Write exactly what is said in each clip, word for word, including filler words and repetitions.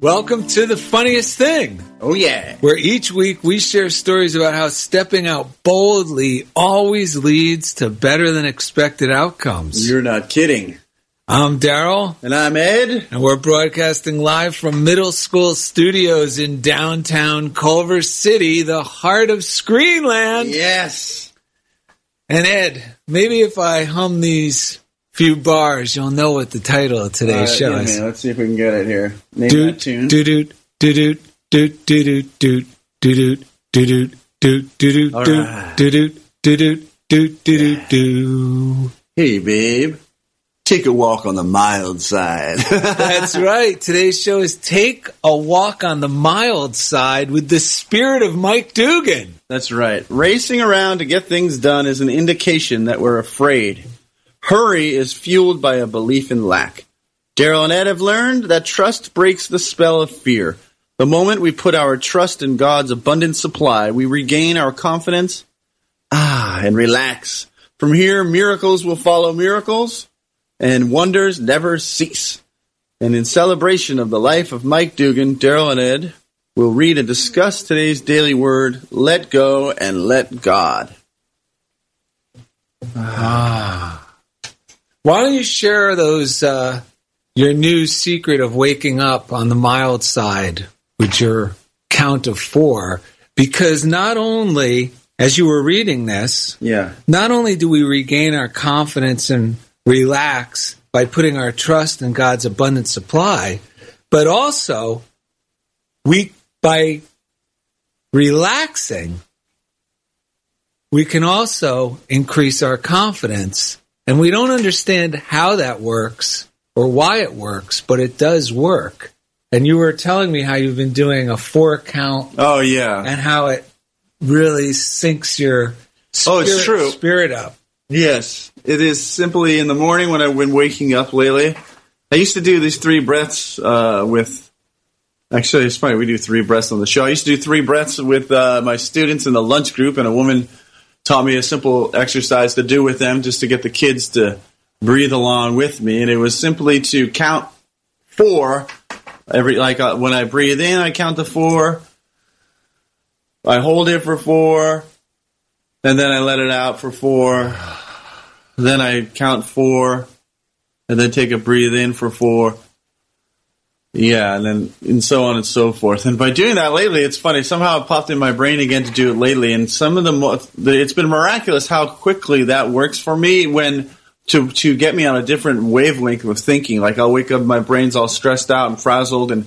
Welcome to The Funniest Thing. Oh, yeah. Where each week we share stories about how stepping out boldly always leads to better than expected outcomes. You're not kidding. I'm Daryl. And I'm Ed. And we're broadcasting live from middle school studios in downtown Culver City, the heart of Screenland. Yes. And Ed, maybe if I hum these few bars, you'll know what the title of today's uh, show yeah, is. Man, let's see if we can get it here. Name doot, that tune. Doot, doot, doot, doot, doot, doot, doot, doot, doot, doot, all right. Doot, doot, doot, doot, doot, doot. Hey, babe. Take a walk on the mild side. That's right. Today's show is Take a Walk on the Mild Side with the spirit of Mike Dugan. That's right. Racing around to get things done is an indication that we're afraid. Hurry is fueled by a belief in lack. Daryl and Ed have learned that trust breaks the spell of fear. The moment we put our trust in God's abundant supply, we regain our confidence ah, and relax. From here, miracles will follow miracles, and wonders never cease. And in celebration of the life of Mike Dugan, Daryl and Ed will read and discuss today's daily word, let go and let God. Ah. Why don't you share those uh, your new secret of waking up on the mild side with your count of four? Because not only, as you were reading this, yeah. not only do we regain our confidence and relax by putting our trust in God's abundant supply, but also we by relaxing, we can also increase our confidence. And we don't understand how that works or why it works, but it does work. And you were telling me how you've been doing a four count. Oh, yeah. And how it really sinks your spirit, oh, it's true. spirit up. Yes. It is simply in the morning when I've been waking up lately. I used to do these three breaths uh, with... Actually, it's funny. We do three breaths on the show. I used to do three breaths with uh, my students in the lunch group, and a woman taught me a simple exercise to do with them just to get the kids to breathe along with me. And it was simply to count four. Every like uh, when I breathe in, I count to four. I hold it for four. And then I let it out for four. Then I count four. And then take a breathe in for four. Yeah, and then and so on and so forth. And by doing that lately, it's funny. Somehow it popped in my brain again to do it lately. And some of the, mo- the it's been miraculous how quickly that works for me when to to get me on a different wavelength of thinking. Like I'll wake up, my brain's all stressed out and frazzled, and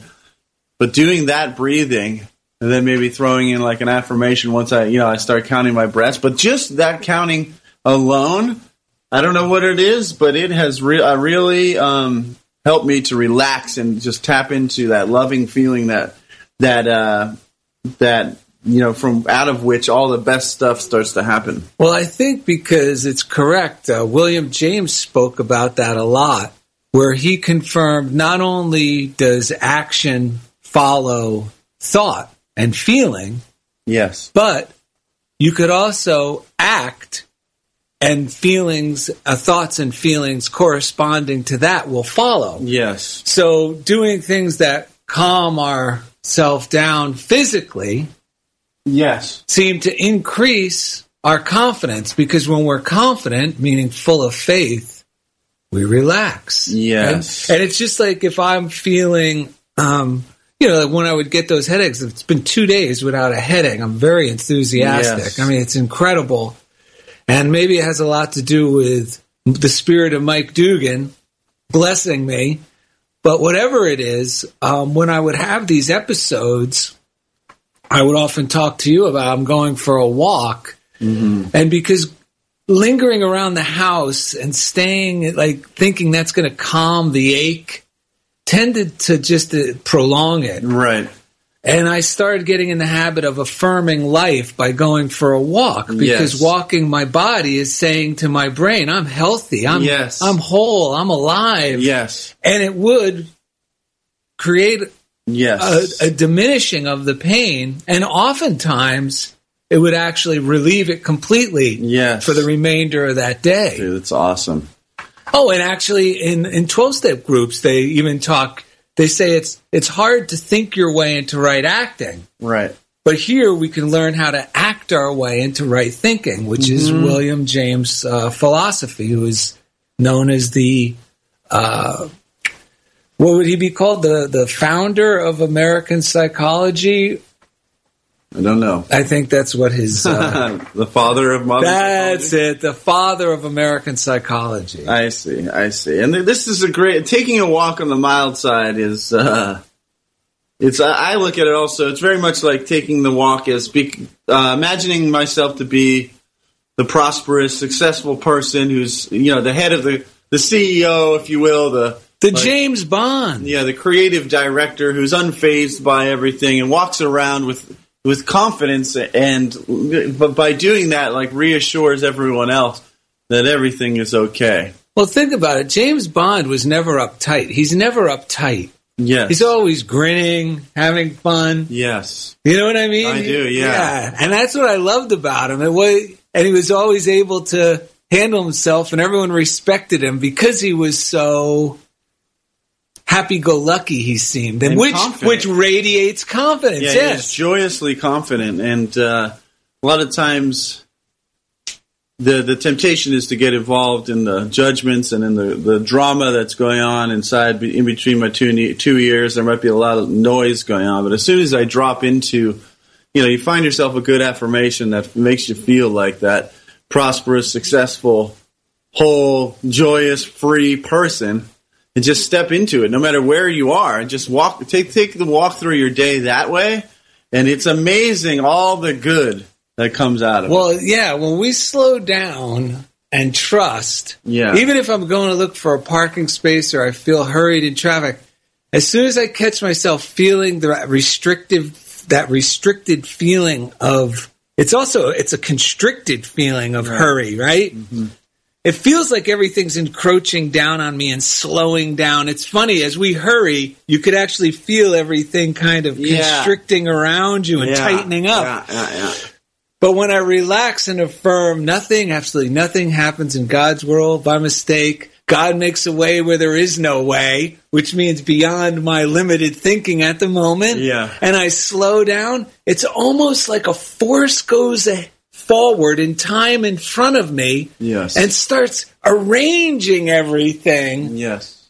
But doing that breathing, and then maybe throwing in like an affirmation once I, you know, I start counting my breaths. But just that counting alone, I don't know what it is, but it has re- I really um, helped me to relax and just tap into that loving feeling that that uh, that. You know, from out of which all the best stuff starts to happen. Well, I think because it's correct. Uh, William James spoke about that a lot, where he confirmed not only does action follow thought and feeling, yes, but you could also act, and feelings, uh, thoughts and feelings corresponding to that will follow. Yes. So doing things that calm ourselves down physically. Yes. Seem to increase our confidence, because when we're confident, meaning full of faith, we relax. Yes. And, and it's just like if I'm feeling, um, you know, when I would get those headaches, it's been two days without a headache. I'm very enthusiastic. Yes. I mean, it's incredible. And maybe it has a lot to do with the spirit of Mike Dugan blessing me. But whatever it is, um, when I would have these episodes, I would often talk to you about I'm going for a walk. Mm-hmm. And because lingering around the house and staying, like thinking that's going to calm the ache, tended to just uh, prolong it. Right. And I started getting in the habit of affirming life by going for a walk, because yes. walking my body is saying to my brain, I'm healthy, I'm, yes. I'm whole, I'm alive. Yes. And it would create... Yes, a, a diminishing of the pain, and oftentimes it would actually relieve it completely. Yes. For the remainder of that day. Dude, that's awesome. Oh, and actually, in in twelve-step groups, they even talk. They say it's it's hard to think your way into right acting. Right. But here we can learn how to act our way into right thinking, which mm-hmm. is William James' uh, philosophy, who is known as the. Uh, What would he be called? The the founder of American psychology? I don't know. I think that's what his... Uh, the father of modern that's psychology? That's it. The father of American psychology. I see. I see. And this is a great... Taking a walk on the mild side is... Uh, it's. I look at it also, it's very much like taking the walk as... Be, uh, imagining myself to be the prosperous, successful person who's, you know, the head of the... The C E O, if you will, the... The like, James Bond. Yeah, the creative director who's unfazed by everything and walks around with with confidence, and but by doing that, like, reassures everyone else that everything is okay. Well, think about it. James Bond was never uptight. He's never uptight. Yes. He's always grinning, having fun. Yes. You know what I mean? I do, yeah. Yeah, and that's what I loved about him. It was, and he was always able to handle himself, and everyone respected him because he was so... happy-go-lucky he seemed, and, and which confident. which radiates confidence. Yeah, yes. He's joyously confident, and uh, a lot of times the the temptation is to get involved in the judgments and in the, the drama that's going on inside, in between my two two ears. There might be a lot of noise going on, but as soon as I drop into, you know, you find yourself a good affirmation that makes you feel like that prosperous, successful, whole, joyous, free person. And just step into it, no matter where you are, and just walk. Take take the walk through your day that way, and it's amazing all the good that comes out of well, it. Well, yeah, when we slow down and trust, yeah. even if I'm going to look for a parking space or I feel hurried in traffic, as soon as I catch myself feeling the restrictive, that restricted feeling of, it's also it's a constricted feeling of right. hurry, right? Mm-hmm. It feels like everything's encroaching down on me and slowing down. It's funny, as we hurry, you could actually feel everything kind of yeah. constricting around you and yeah. tightening up. Yeah. Yeah. Yeah. But when I relax and affirm, nothing, absolutely nothing happens in God's world by mistake. God makes a way where there is no way, which means beyond my limited thinking at the moment. Yeah. And I slow down. It's almost like a force goes ahead. Forward in time in front of me, yes, and starts arranging everything. Yes,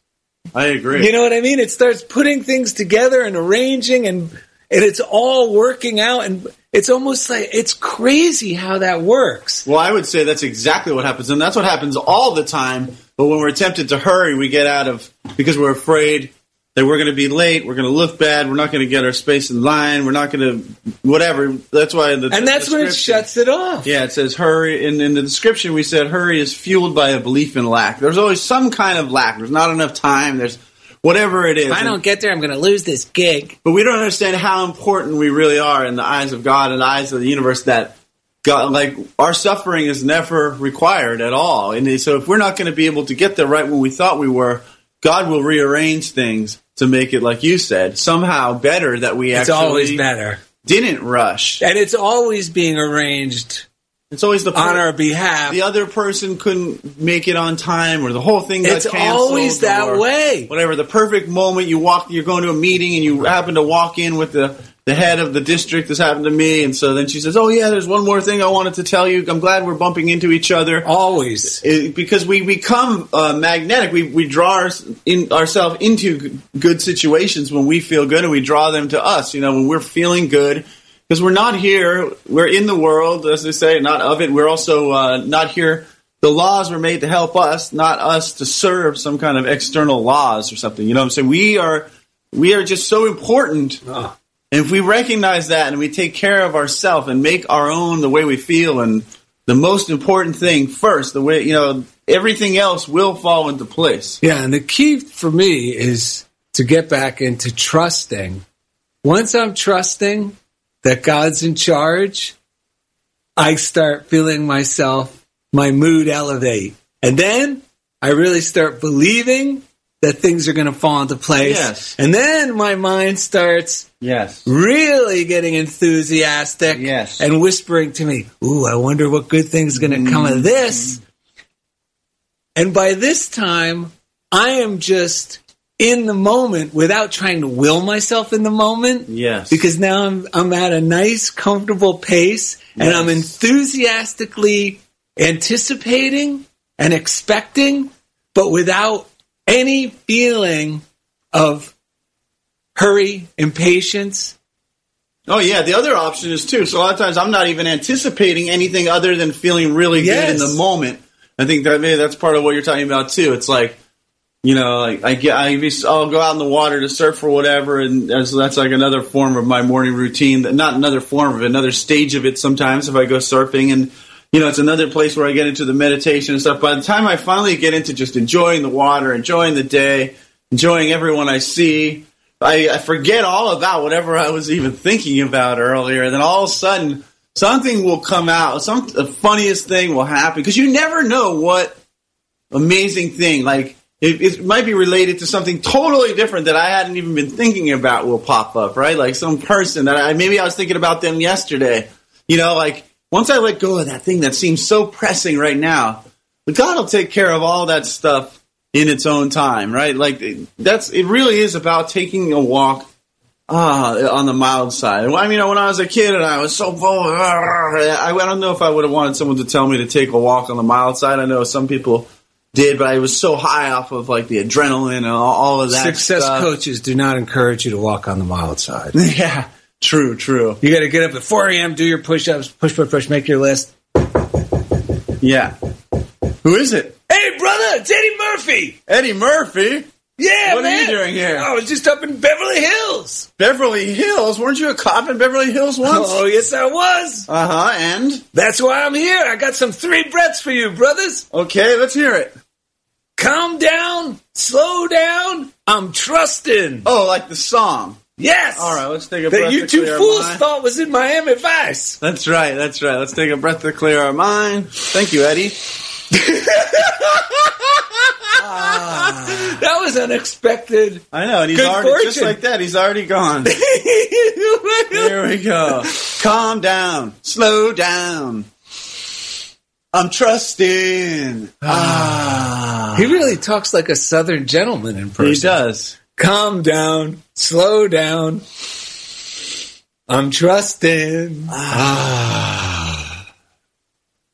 I agree. You know what I mean? It starts putting things together and arranging, and and it's all working out. And it's almost like it's crazy how that works. Well, I would say that's exactly what happens, and that's what happens all the time. But when we're tempted to hurry, we get out of because we're afraid that we're going to be late, we're going to look bad, we're not going to get our space in line, we're not going to whatever. That's why the and that's when it shuts it off. Yeah, it says hurry. And in the description, we said hurry is fueled by a belief in lack. There's always some kind of lack. There's not enough time. There's whatever it is. If I don't get there, I'm going to lose this gig. But we don't understand how important we really are in the eyes of God and the eyes of the universe. That God, like, our suffering is never required at all. And so if we're not going to be able to get there right when we thought we were, God will rearrange things to make it, like you said, somehow better that we it's actually always better. Didn't rush. And it's always being arranged it's always the on our behalf. The other person couldn't make it on time, or the whole thing got it's canceled. It's always that way. Whatever, the perfect moment you walk, you're going to a meeting and you happen to walk in with the... the head of the district. This happened to me, and so then she says, oh yeah, there's one more thing I wanted to tell you. I'm glad we're bumping into each other. Always. It, because we become uh, magnetic. We we draw our, in, ourselves into good situations when we feel good, and we draw them to us, you know, when we're feeling good. Because we're not here. We're in the world, as they say, not of it. We're also uh, not here. The laws were made to help us, not us to serve some kind of external laws or something. You know what I'm saying? We are, we are just so important. Oh. And if we recognize that and we take care of ourselves and make our own the way we feel and the most important thing first, the way, you know, everything else will fall into place. Yeah, and the key for me is to get back into trusting. Once I'm trusting that God's in charge, I start feeling myself, my mood elevate. And then I really start believing that things are going to fall into place. Yes. And then my mind starts yes. really getting enthusiastic yes. and whispering to me, ooh, I wonder what good thing's going to mm-hmm. come of this. And by this time, I am just in the moment without trying to will myself in the moment. Yes. Because now I'm, I'm at a nice, comfortable pace, and yes. I'm enthusiastically anticipating and expecting, but without any feeling of hurry, impatience. Oh, yeah. The other option is, too. So a lot of times I'm not even anticipating anything other than feeling really yes. good in the moment. I think that maybe that's part of what you're talking about, too. It's like, you know, like I get, I, I'll go out in the water to surf or whatever, and so that's like another form of my morning routine. Not another form of it, another stage of it sometimes if I go surfing. And you know, it's another place where I get into the meditation and stuff. By the time I finally get into just enjoying the water, enjoying the day, enjoying everyone I see, I, I forget all about whatever I was even thinking about earlier. And then all of a sudden, something will come out. Some the funniest thing will happen. Because you never know what amazing thing. Like, it, it might be related to something totally different that I hadn't even been thinking about will pop up, right? Like some person that I maybe I was thinking about them yesterday. You know, like, once I let go of that thing that seems so pressing right now, God will take care of all that stuff in its own time, right? Like, that's it really is about taking a walk uh, on the mild side. I mean, when I was a kid and I was so vulnerable, I don't know if I would have wanted someone to tell me to take a walk on the mild side. I know some people did, but I was so high off of, like, the adrenaline and all of that Success stuff. Coaches do not encourage you to walk on the mild side. Yeah. True, true. You got to get up at four a.m., do your push-ups, push, push, push, make your list. Yeah. Who is it? Hey, brother, it's Eddie Murphy. Eddie Murphy? Yeah, what man. What are you doing here? I was just up in Beverly Hills. Beverly Hills? Weren't you a cop in Beverly Hills once? Oh, yes, I was. Uh-huh, and? That's why I'm here. I got some three breaths for you, brothers. Okay, let's hear it. Calm down, slow down, I'm trusting. Oh, like the song. Yes! All right, let's take a breath to clear our mind. That you two fools thought was in Miami Vice. That's right, that's right. Let's take a breath to clear our mind. Thank you, Eddie. ah, that was unexpected. I know, and he's already, fortune. just like that, he's already gone. There we go. Calm down. Slow down. I'm trusting. Ah. He really talks like a Southern gentleman in person. He does. Calm down, slow down, I'm trusting. Ah.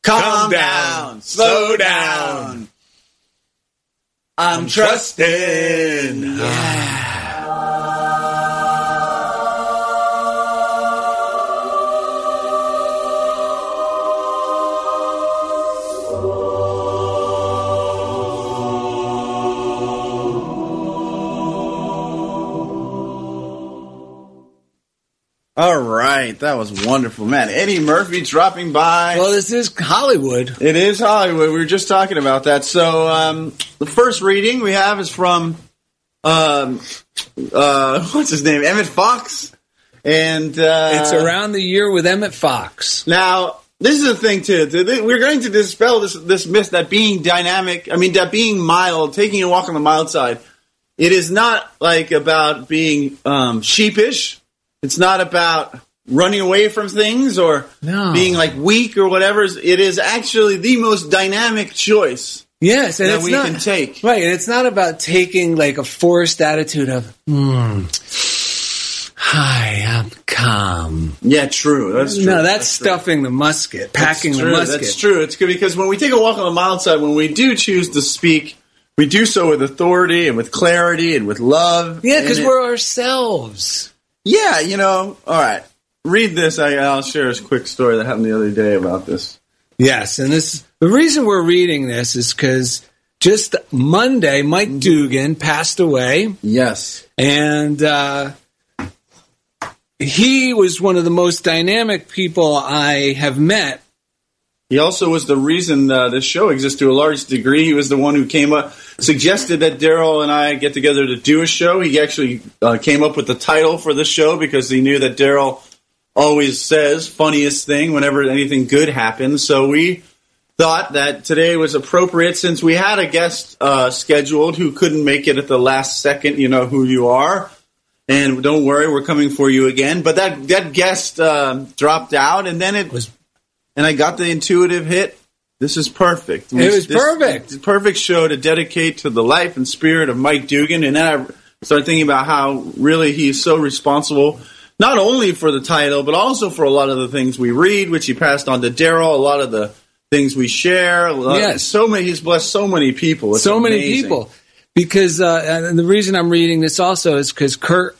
Calm, Calm down, down, slow down, I'm, I'm trusting. trusting. Yeah. All right, that was wonderful, man. Eddie Murphy dropping by. Well, this is Hollywood. It is Hollywood. We were just talking about that. So um, the first reading we have is from um, uh, what's his name, Emmett Fox, and uh, it's Around the Year with Emmett Fox. Now, this is the thing too. We're going to dispel this this myth that being dynamic, I mean, that being mild, taking a walk on the mild side, it is not like about being um, sheepish. It's not about running away from things or no. being like weak or whatever. It is actually the most dynamic choice yes, and that it's we not, can take. Right, and it's not about taking like a forced attitude of, hmm, hi, I'm calm. Yeah, true. That's true. No, that's, that's stuffing true. the musket, packing the musket. That's true. It's good because when we take a walk on the mild side, when we do choose to speak, we do so with authority and with clarity and with love. Yeah, because we're ourselves. Yeah, you know, all right. Read this. I, I'll share a quick story that happened the other day about this. Yes, and this the reason we're reading this is because just Monday, Mike Dugan passed away. Yes. And uh, he was one of the most dynamic people I have met. He also was the reason uh, this show exists to a large degree. He was the one who came up, suggested that Daryl and I get together to do a show. He actually uh, came up with the title for the show because he knew that Daryl always says funniest thing whenever anything good happens. So we thought that today was appropriate since we had a guest uh, scheduled who couldn't make it at the last second. You know who you are. And don't worry, we're coming for you again. But that, that guest uh, dropped out, and then it was... And I got the intuitive hit. This is perfect. It was this, perfect. Perfect show to dedicate to the life and spirit of Mike Dugan. And then I started thinking about how really he is so responsible, not only for the title, but also for a lot of the things we read, which he passed on to Daryl, a lot of the things we share. Yes. So many, he's blessed so many people. It's so amazing. many people. Because uh, and the reason I'm reading this also is because Kurt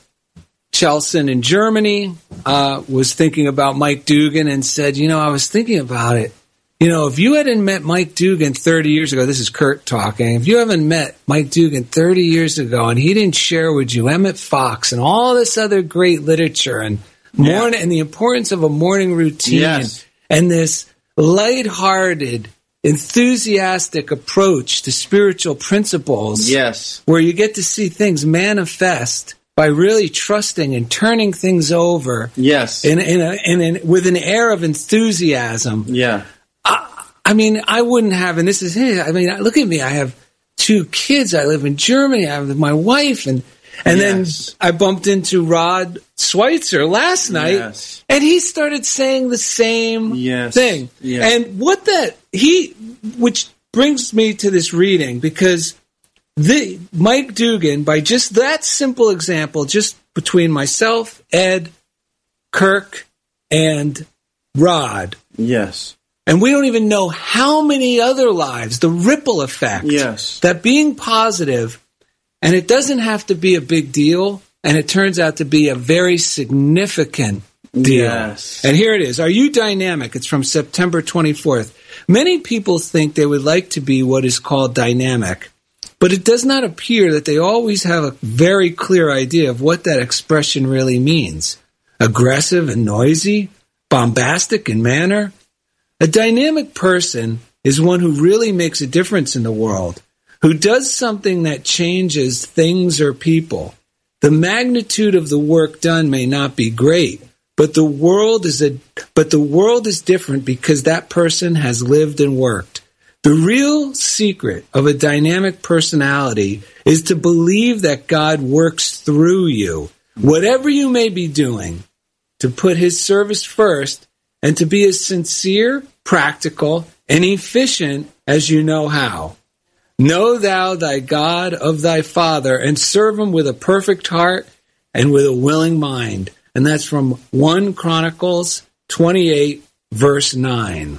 Chelsea in Germany uh, was thinking about Mike Dugan and said, you know, I was thinking about it. You know, if you hadn't met Mike Dugan thirty years ago, this is Kurt talking, if you haven't met Mike Dugan thirty years ago and he didn't share with you Emmett Fox and all this other great literature and yeah. morning and the importance of a morning routine yes. and, and this lighthearted, enthusiastic approach to spiritual principles yes. where you get to see things manifest by really trusting and turning things over, yes, in in, a, in, in with an air of enthusiasm, yeah. I, I mean, I wouldn't have, and this is it. I mean, look at me. I have two kids. I live in Germany. I have my wife, and and yes. then I bumped into Rod Schweitzer last night, yes. and he started saying the same yes. thing. Yes. And what that he, which brings me to this reading because. The Mike Dugan, by just that simple example, just between myself, Ed, Kirk, and Rod. Yes. And we don't even know how many other lives, the ripple effect. Yes. That being positive, and it doesn't have to be a big deal, and it turns out to be a very significant deal. Yes. And here it is. Are you dynamic? It's from September twenty-fourth. Many people think they would like to be what is called dynamic. But it does not appear that they always have a very clear idea of what that expression really means. Aggressive and noisy, bombastic in manner. A dynamic person is one who really makes a difference in the world, who does something that changes things or people. The magnitude of the work done may not be great, but the world is a, but the world is different because that person has lived and worked. The real secret of a dynamic personality is to believe that God works through you, whatever you may be doing, to put his service first and to be as sincere, practical, and efficient as you know how. Know thou thy God of thy Father and serve him with a perfect heart and with a willing mind. And that's from First Chronicles twenty-eight, verse nine.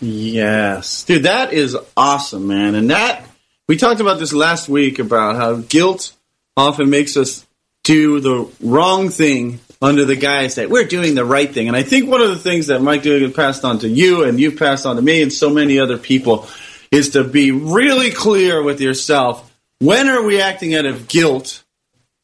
Yes. Dude, that is awesome, man. And that, we talked about this last week about how guilt often makes us do the wrong thing under the guise that we're doing the right thing. And I think one of the things that Mike Dugan passed on to you and you've passed on to me and so many other people is to be really clear with yourself. When are we acting out of guilt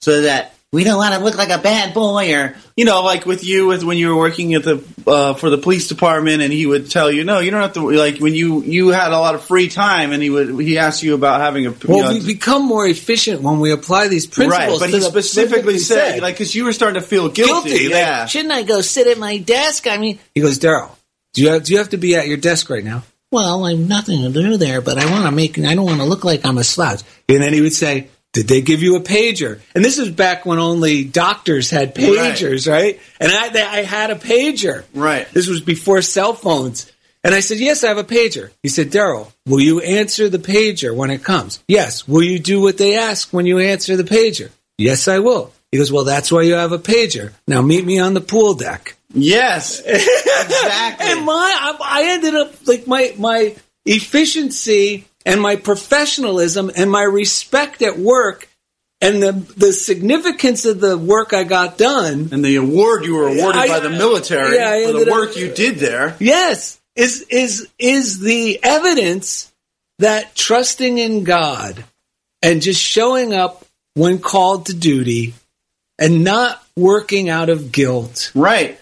so that we don't want to look like a bad boy, or you know, like with you, with when you were working at the uh, for the police department, and he would tell you, no, you don't have to. Like when you you had a lot of free time, and he would he asked you about having a. Well, you know, we become more efficient when we apply these principles. Right, but he specifically said, like, because you were starting to feel guilty. guilty yeah, like, shouldn't I go sit at my desk? I mean, he goes, Daryl, do you have, do you have to be at your desk right now? Well, I have nothing to do there, but I want to make. I don't want to look like I'm a slouch. And then he would say, did they give you a pager? And this is back when only doctors had pagers, right? right? And I, I had a pager. Right. This was before cell phones. And I said, yes, I have a pager. He said, Daryl, will you answer the pager when it comes? Yes. Will you do what they ask when you answer the pager? Yes, I will. He goes, well, that's why you have a pager. Now meet me on the pool deck. Yes, exactly. And my, I, I ended up, like, my my efficiency and my professionalism and my respect at work and the the significance of the work I got done. And the award you were awarded I, by the military yeah, for the work up, you did there. Yes, is is is the evidence that trusting in God and just showing up when called to duty and not working out of guilt. Right.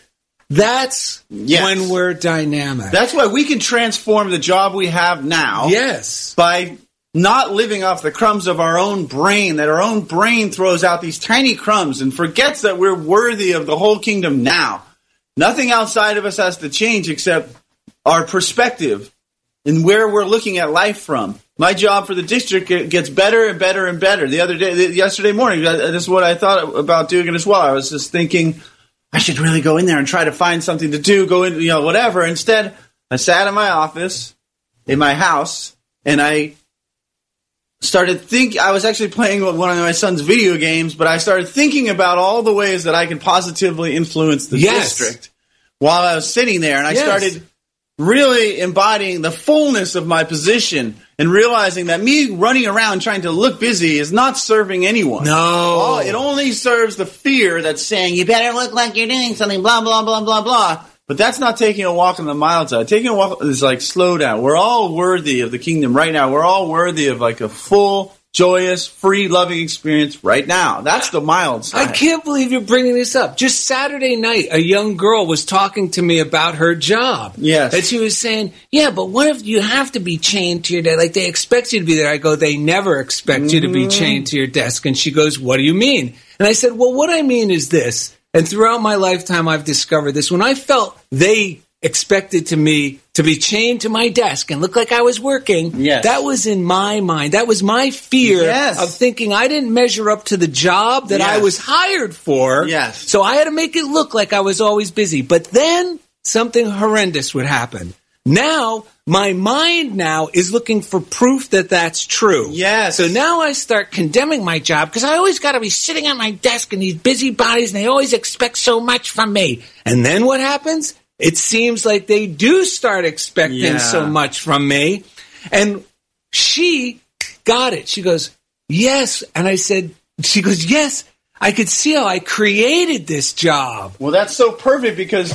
That's yes. when we're dynamic. That's why we can transform the job we have now. Yes. By not living off the crumbs of our own brain, that our own brain throws out these tiny crumbs and forgets that we're worthy of the whole kingdom now. Nothing outside of us has to change except our perspective and where we're looking at life from. My job for the district gets better and better and better. The other day, yesterday morning, this is what I thought about doing it as well. I was just thinking, I should really go in there and try to find something to do, go in, you know, whatever. Instead, I sat in my office, in my house, and I started think. I was actually playing one of my son's video games, but I started thinking about all the ways that I can positively influence the yes. district while I was sitting there. And I yes. started really embodying the fullness of my position and realizing that me running around trying to look busy is not serving anyone. No. All, it only serves the fear that's saying, you better look like you're doing something, blah, blah, blah, blah, blah. But that's not taking a walk on the mile side. Taking a walk is like, slow down. We're all worthy of the kingdom right now. We're all worthy of like a full, joyous, free, loving experience right now. That's the mild side. I can't believe you're bringing this up. Just Saturday night, a young girl was talking to me about her job. Yes. And she was saying, yeah, but what if you have to be chained to your desk? Like, they expect you to be there. I go, they never expect mm. you to be chained to your desk. And she goes, what do you mean? And I said, well, what I mean is this. And throughout my lifetime, I've discovered this. When I felt they expected to me to be chained to my desk and look like I was working. Yes. That was in my mind. That was my fear yes. of thinking I didn't measure up to the job that yes. I was hired for. Yes. So I had to make it look like I was always busy. But then something horrendous would happen. Now, my mind now is looking for proof that that's true. Yes. So now I start condemning my job because I always got to be sitting at my desk and these busybodies and they always expect so much from me. And then what happens? It seems like they do start expecting yeah. so much from me. And she got it. She goes, yes. And I said, she goes, yes, I could see how I created this job. Well, that's so perfect because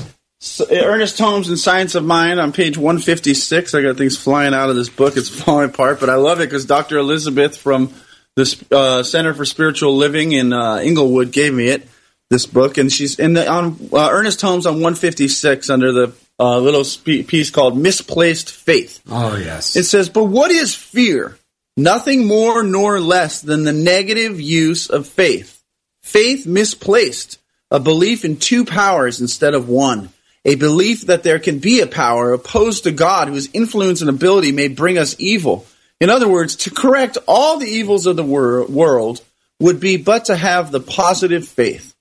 Ernest Holmes in Science of Mind on page one fifty-six, I got things flying out of this book. It's falling apart, but I love it because Doctor Elizabeth from the uh, Center for Spiritual Living in uh, Inglewood gave me it. This book, and she's in the on uh, Ernest Holmes on one fifty-six under the uh, little spe- piece called Misplaced Faith. Oh, yes. It says, but what is fear? Nothing more nor less than the negative use of faith. Faith misplaced, a belief in two powers instead of one, a belief that there can be a power opposed to God whose influence and ability may bring us evil. In other words, to correct all the evils of the wor- world would be but to have the positive faith.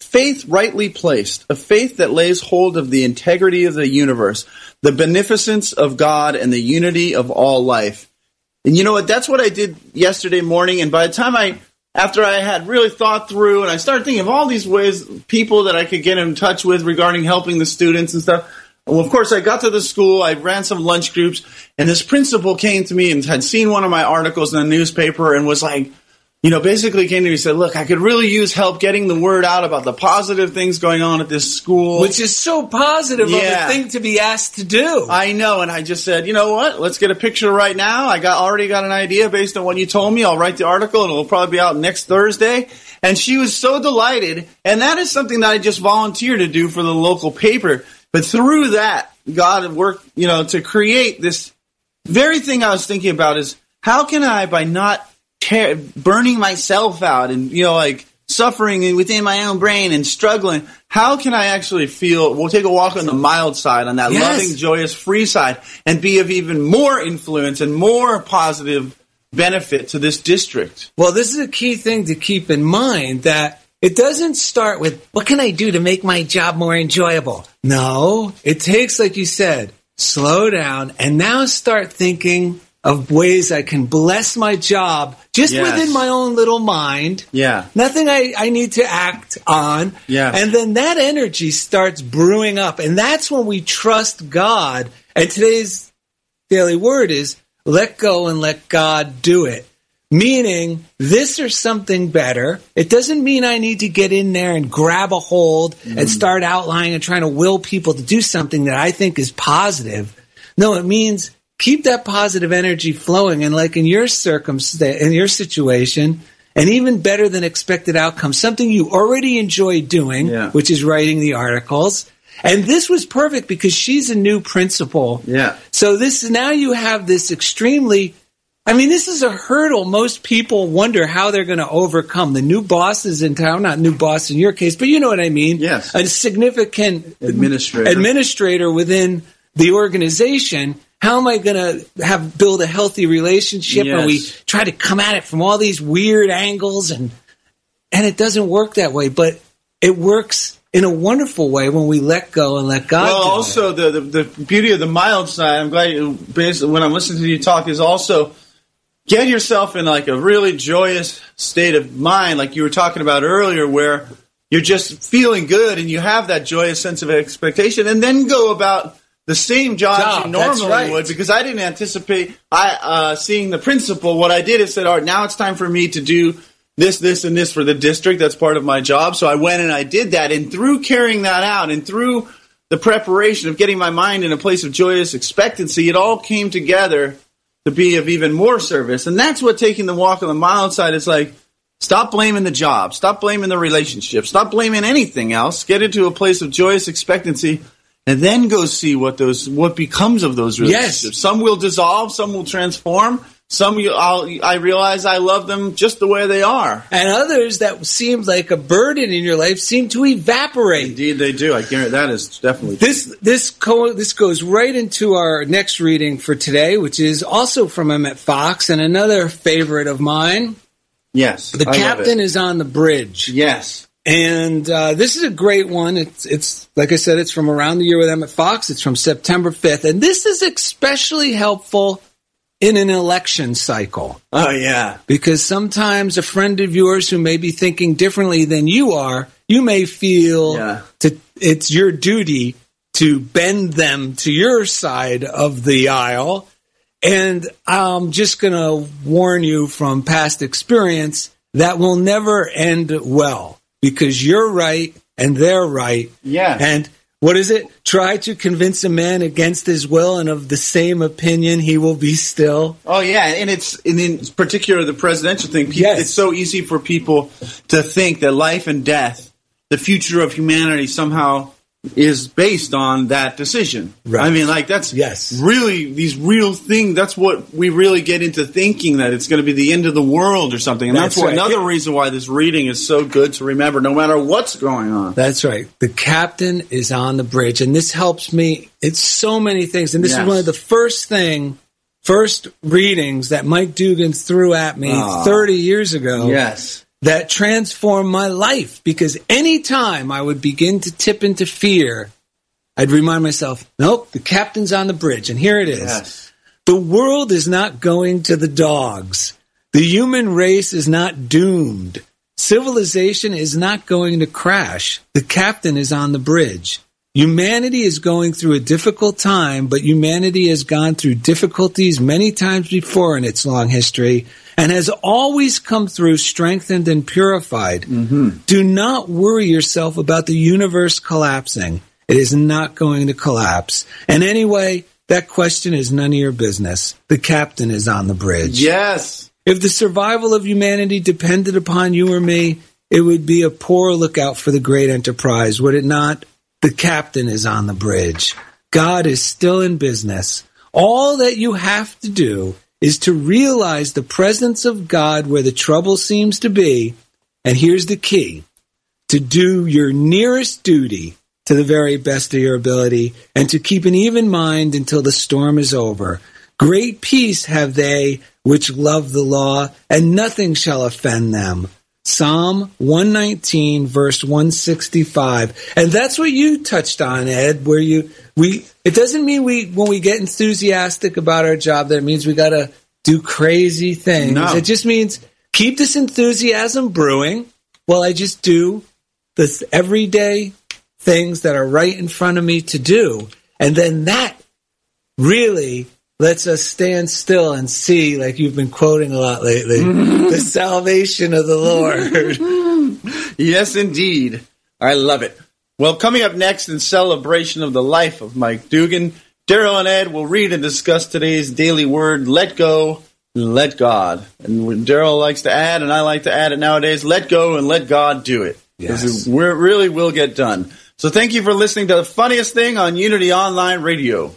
Faith rightly placed, a faith that lays hold of the integrity of the universe, the beneficence of God, and the unity of all life. And you know what? That's what I did yesterday morning. And by the time I, after I had really thought through, and I started thinking of all these ways, people that I could get in touch with regarding helping the students and stuff. Well, of course, I got to the school, I ran some lunch groups, and this principal came to me and had seen one of my articles in the newspaper and was like, you know, basically came to me and said, look, I could really use help getting the word out about the positive things going on at this school. Which is so positive yeah. of a thing to be asked to do. I know, and I just said, you know what, let's get a picture right now. I got already got an idea based on what you told me. I'll write the article, and it'll probably be out next Thursday. And she was so delighted. And that is something that I just volunteered to do for the local paper. But through that, God had worked, you know, to create this very thing I was thinking about is how can I, by not care, burning myself out and, you know, like suffering within my own brain and struggling, how can I actually feel, we'll take a walk on the mild side, on that yes. loving, joyous, free side, and be of even more influence and more positive benefit to this district. Well, this is a key thing to keep in mind, that it doesn't start with, what can I do to make my job more enjoyable? No, it takes, like you said, slow down and now start thinking of ways I can bless my job just yes. within my own little mind. Yeah. Nothing I, I need to act on. Yeah. And then that energy starts brewing up. And that's when we trust God. And today's daily word is let go and let God do it. Meaning, this or something better. It doesn't mean I need to get in there and grab a hold mm. and start outlining and trying to will people to do something that I think is positive. No, it means keep that positive energy flowing. And like in your circumstance, in your situation, an even better than expected outcome, something you already enjoy doing, yeah. which is writing the articles. And this was perfect because she's a new principal. Yeah. So this now you have this extremely... I mean, this is a hurdle most people wonder how they're going to overcome. The new bosses in town, not new boss in your case, but you know what I mean. Yes. A significant administrator administrator within the organization. How am I going to have build a healthy relationship? Yes. And we try to come at it from all these weird angles, and and it doesn't work that way, but it works in a wonderful way when we let go and let God. Well, also the, the the beauty of the mild side. I'm glad you, basically, when I'm listening to you talk, is also get yourself in like a really joyous state of mind, like you were talking about earlier, where you're just feeling good and you have that joyous sense of expectation, and then go about the same job, job you normally right. would, because I didn't anticipate I uh, seeing the principal. What I did is said, all right, now it's time for me to do this, this, and this for the district. That's part of my job. So I went and I did that, and through carrying that out and through the preparation of getting my mind in a place of joyous expectancy, it all came together to be of even more service. And that's what taking the walk on the mild side is like. Stop blaming the job. Stop blaming the relationship. Stop blaming anything else. Get into a place of joyous expectancy, and then go see what those what becomes of those relationships. Yes. Some will dissolve. Some will transform. Some you, I'll, I realize I love them just the way they are. And others that seemed like a burden in your life seem to evaporate. Indeed they do. I guarantee that is definitely true. This, this, co- this goes right into our next reading for today, which is also from Emmett Fox and another favorite of mine. Yes. The I Captain is on the Bridge. Yes. And uh, this is a great one. It's, it's like I said, it's from Around the Year with Emmett Fox. It's from September fifth. And this is especially helpful in an election cycle. Oh, yeah. Because sometimes a friend of yours who may be thinking differently than you are, you may feel yeah. to, it's your duty to bend them to your side of the aisle. And I'm just going to warn you from past experience, that will never end well. Because you're right and they're right. Yeah. And what is it? Try to convince a man against his will, and of the same opinion he will be still. Oh, yeah. And it's and in particular the presidential thing. People, yes. It's so easy for people to think that life and death, the future of humanity somehow is based on that decision. Right. I mean, like that's yes. really these real things. That's what we really get into thinking, that it's going to be the end of the world or something. And that's, that's right. another reason why this reading is so good to remember, no matter what's going on. That's right. The Captain is on the Bridge. And this helps me. It's so many things. And this yes. is one of the first thing, first readings that Mike Dugan threw at me oh. thirty years ago. Yes. That transformed my life, because any time I would begin to tip into fear, I'd remind myself, nope, the Captain's on the Bridge, and here it is. Yes. The world is not going to the dogs. The human race is not doomed. Civilization is not going to crash. The Captain is on the Bridge. Humanity is going through a difficult time, but humanity has gone through difficulties many times before in its long history and has always come through strengthened and purified. Mm-hmm. Do not worry yourself about the universe collapsing. It is not going to collapse. And anyway, that question is none of your business. The Captain is on the Bridge. Yes. If the survival of humanity depended upon you or me, it would be a poor lookout for the great enterprise, would it not? The captain is on the bridge. God is still in business. All that you have to do is to realize the presence of God where the trouble seems to be, and here's the key, to do your nearest duty to the very best of your ability, and to keep an even mind until the storm is over. Great peace have they which love the law, and nothing shall offend them. Psalm one nineteen, verse one sixty-five. And that's what you touched on, Ed, where you, we, it doesn't mean we, when we get enthusiastic about our job, that it means we got to do crazy things. No. It just means keep this enthusiasm brewing while I just do this everyday things that are right in front of me to do. And then that really lets us stand still and see, like you've been quoting a lot lately, the salvation of the Lord. Yes, indeed. I love it. Well, coming up next in celebration of the life of Mike Dugan, Daryl and Ed will read and discuss today's daily word, let go, let God. And Daryl likes to add, and I like to add it nowadays, let go and let God do it. Yes. It really will get done. So thank you for listening to The Funniest Thing on Unity Online Radio.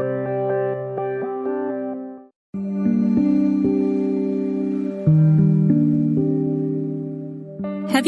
Have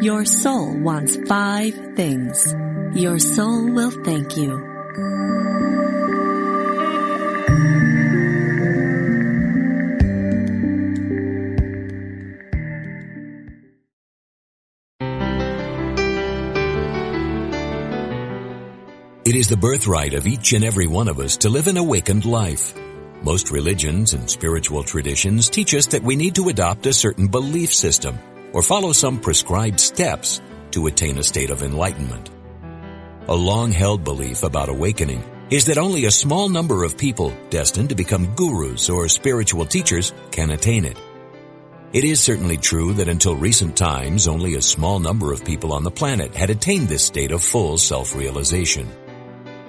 Your Soul Wants Five Things. Your soul will thank you. It is the birthright of each and every one of us to live an awakened life. Most religions and spiritual traditions teach us that we need to adopt a certain belief system or follow some prescribed steps to attain a state of enlightenment. A long-held belief about awakening is that only a small number of people destined to become gurus or spiritual teachers can attain it. It is certainly true that until recent times, only a small number of people on the planet had attained this state of full self-realization.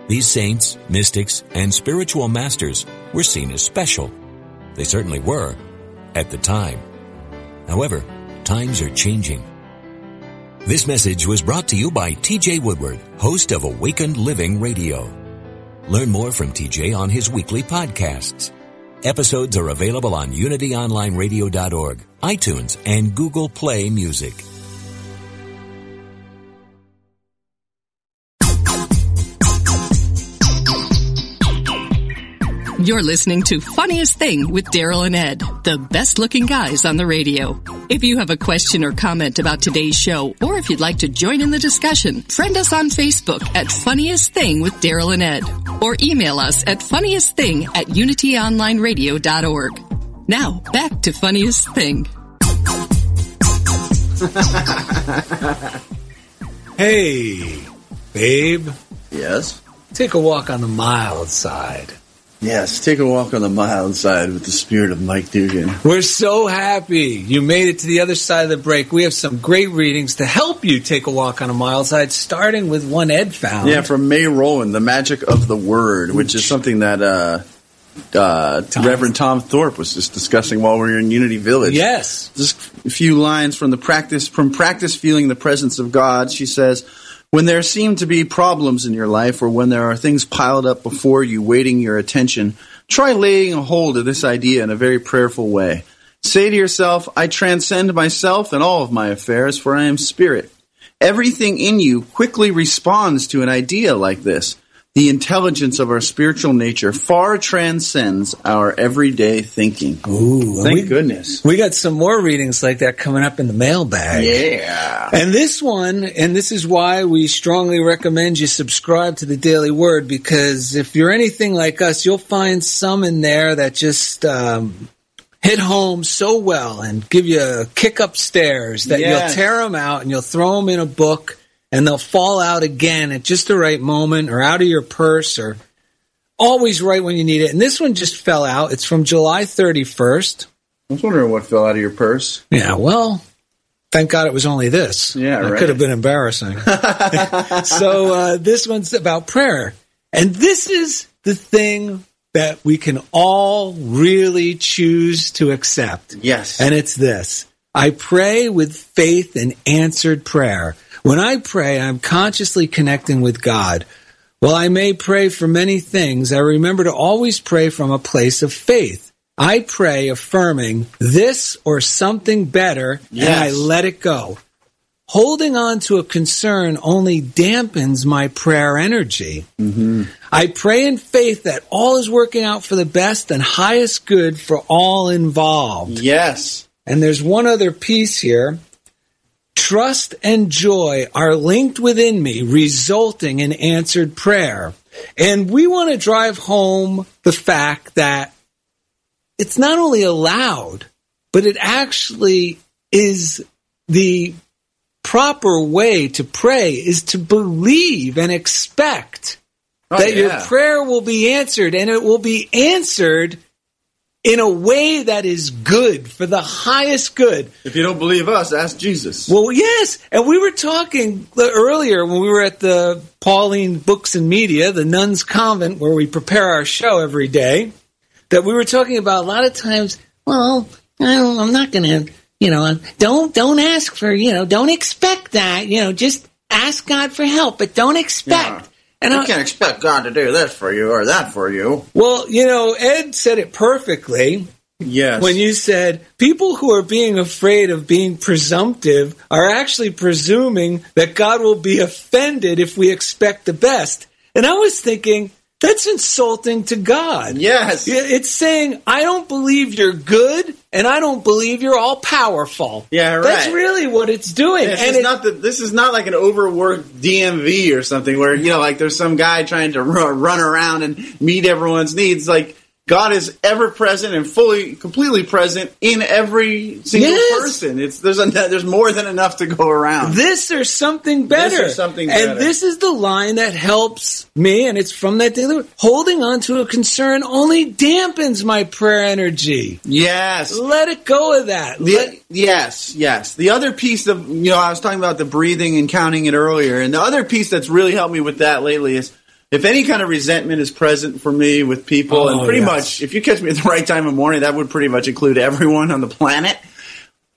These saints, mystics, and spiritual masters were seen as special. They certainly were at the time. However, times are changing. This message was brought to you by T J Woodward, host of Awakened Living Radio. Learn more from T J on his weekly podcasts. Episodes are available on unity online radio dot org, iTunes, and Google Play Music. You're listening to Funniest Thing with Daryl and Ed, the best-looking guys on the radio. If you have a question or comment about today's show, or if you'd like to join in the discussion, friend us on Facebook at Funniest Thing with Daryl and Ed, or email us at funniest thing at unity online radio dot org. Now, back to Funniest Thing. Hey, babe. Yes? Take a walk on the mild side. Yes, take a walk on the mild side with the spirit of Mike Dugan. We're so happy you made it to the other side of the break. We have some great readings to help you take a walk on a mild side, starting with one Ed found. Yeah, from May Rowan, The Magic of the Word, which is something that uh, uh, Tom. Reverend Tom Thorpe was just discussing while we were in Unity Village. Yes. Just a few lines from the practice, from practice feeling the presence of God. She says, when there seem to be problems in your life or when there are things piled up before you waiting your attention, try laying hold of this idea in a very prayerful way. Say to yourself, I transcend myself and all of my affairs, for I am spirit. Everything in you quickly responds to an idea like this. The intelligence of our spiritual nature far transcends our everyday thinking. Ooh, thank we, goodness. We got some more readings like that coming up in the mailbag. Yeah. And this one, and this is why we strongly recommend you subscribe to the Daily Word, because if you're anything like us, you'll find some in there that just... Um, hit home so well and give you a kick upstairs that yes. you'll tear them out and you'll throw them in a book and they'll fall out again at just the right moment or out of your purse or always right when you need it. And this one just fell out. It's from July thirty-first. I was wondering what fell out of your purse. Yeah, well, thank God it was only this. Yeah, right. It could have been embarrassing. So uh, this one's about prayer. And this is the thing that we can all really choose to accept. Yes. And it's this. I pray with faith and answered prayer. When I pray, I'm consciously connecting with God. While I may pray for many things, I remember to always pray from a place of faith. I pray affirming this or something better, yes. and I let it go. Holding on to a concern only dampens my prayer energy. Mm-hmm. I pray in faith that all is working out for the best and highest good for all involved. Yes. And there's one other piece here. Trust and joy are linked within me, resulting in answered prayer. And we want to drive home the fact that it's not only allowed, but it actually is the proper way to pray is to believe and expect oh, that yeah. your prayer will be answered, and it will be answered in a way that is good for the highest good. If you don't believe us, ask Jesus. Well, yes. And we were talking earlier when we were at the Pauline Books and Media, the nuns' convent where we prepare our show every day, that we were talking about a lot of times, well, I don't, I'm not going to... You know, don't don't ask for, you know, don't expect that. You know, just ask God for help, but don't expect. Yeah. And you I, can't expect God to do this for you or that for you. Well, you know, Ed said it perfectly. Yes. When you said, people who are being afraid of being presumptive are actually presuming that God will be offended if we expect the best. And I was thinking, that's insulting to God. Yes. It's saying, I don't believe you're good, and I don't believe you're all-powerful. Yeah, right. That's really what it's doing. This, and is, it, not the, this is not like an overworked D M V or something where, you know, like there's some guy trying to run around and meet everyone's needs. Like, God is ever-present and fully, completely present in every single yes. person. It's there's a, there's more than enough to go around. This or something better. This or something better. And this is the line that helps me, and it's from that daily. Holding on to a concern only dampens my prayer energy. Yes. Let it go of that. The, Let, yes, yes. The other piece of, you know, I was talking about the breathing and counting it earlier, and the other piece that's really helped me with that lately is, if any kind of resentment is present for me with people, oh, and pretty yes. much, if you catch me at the right time of morning, that would pretty much include everyone on the planet.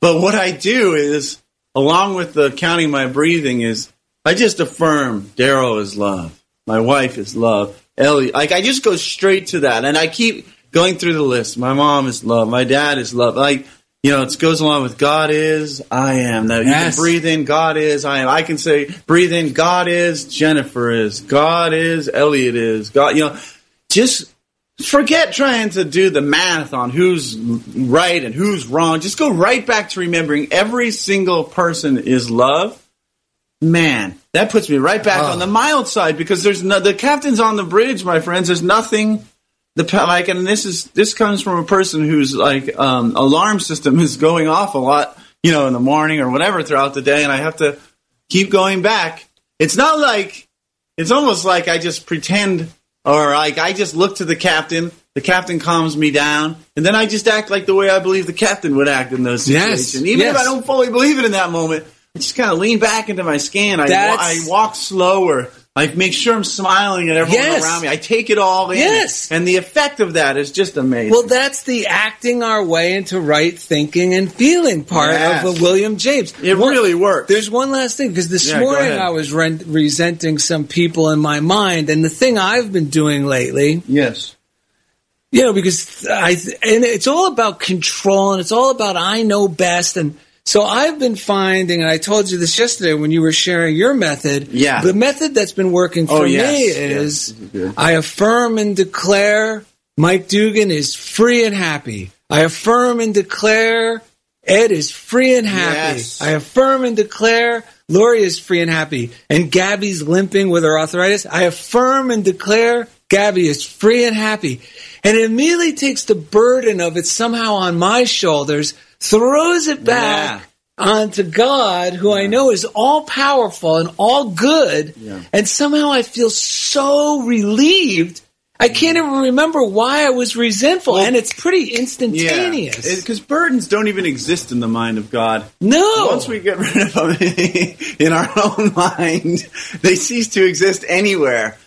But what I do is, along with the counting my breathing, is I just affirm Daryl is love, my wife is love, Ellie. Like I just go straight to that, and I keep going through the list. My mom is love, my dad is love. Like you know, it goes along with God is, I am. Now, you yes. can breathe in, God is, I am. I can say, breathe in, God is, Jennifer is, God is, Elliot is, God. You know, just forget trying to do the math on who's right and who's wrong. Just go right back to remembering every single person is love. Man, that puts me right back oh. on the mild side because there's no, the captain's on the bridge, my friends. There's nothing. The like, and this is this comes from a person whose like um, alarm system is going off a lot, you know, in the morning or whatever throughout the day, and I have to keep going back. It's not like it's almost like I just pretend, or like I just look to the captain. The captain calms me down, and then I just act like the way I believe the captain would act in those situations, yes, even yes. if I don't fully believe it in that moment. I just kind of lean back into my scan. I, I walk slower. I make sure I'm smiling at everyone yes. around me. I take it all in. Yes. And the effect of that is just amazing. Well, that's the acting our way into right thinking and feeling part yes. of William James. It one, really works. There's one last thing, because this yeah, morning I was re- resenting some people in my mind, and the thing I've been doing lately. Yes. You know, because I, and it's all about control, and it's all about I know best, and so I've been finding, and I told you this yesterday when you were sharing your method, yeah. the method that's been working for oh, yes. me is yes. I affirm and declare Mike Dugan is free and happy. I affirm and declare Ed is free and happy. Yes. I affirm and declare Lori is free and happy. And Gabby's limping with her arthritis. I affirm and declare Gabby is free and happy. And it immediately takes the burden of it somehow on my shoulders, throws it back yeah. onto God, who yeah. I know is all-powerful and all-good, yeah. and somehow I feel so relieved. I can't even remember why I was resentful, well, and it's pretty instantaneous. Yeah. Because burdens don't even exist in the mind of God. No! Once we get rid of them in our own mind, they cease to exist anywhere.